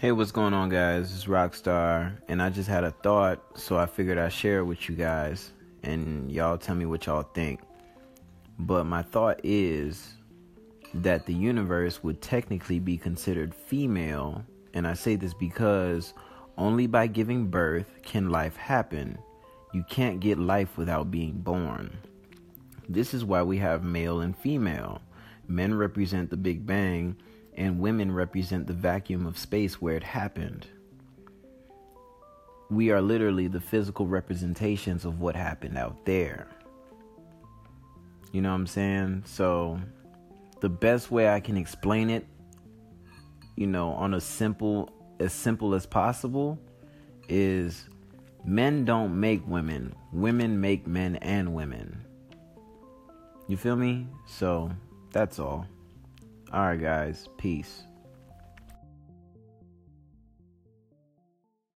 Hey, what's going on, guys? It's Rockstar, and I just had a thought, so I figured I'd share it with you guys, and y'all tell me what y'all think. But my thought is that the universe would technically be considered female, and I say this because only by giving birth can life happen. You can't get life without being born. This is why we have male and female. Men represent the Big Bang, and women represent the vacuum of space where it happened. We are literally the physical representations of what happened out there. You know what I'm saying? So the best way I can explain it, you know, on a simple as possible, is men don't make women. Women make men and women. You feel me? So that's all. Alright guys, peace.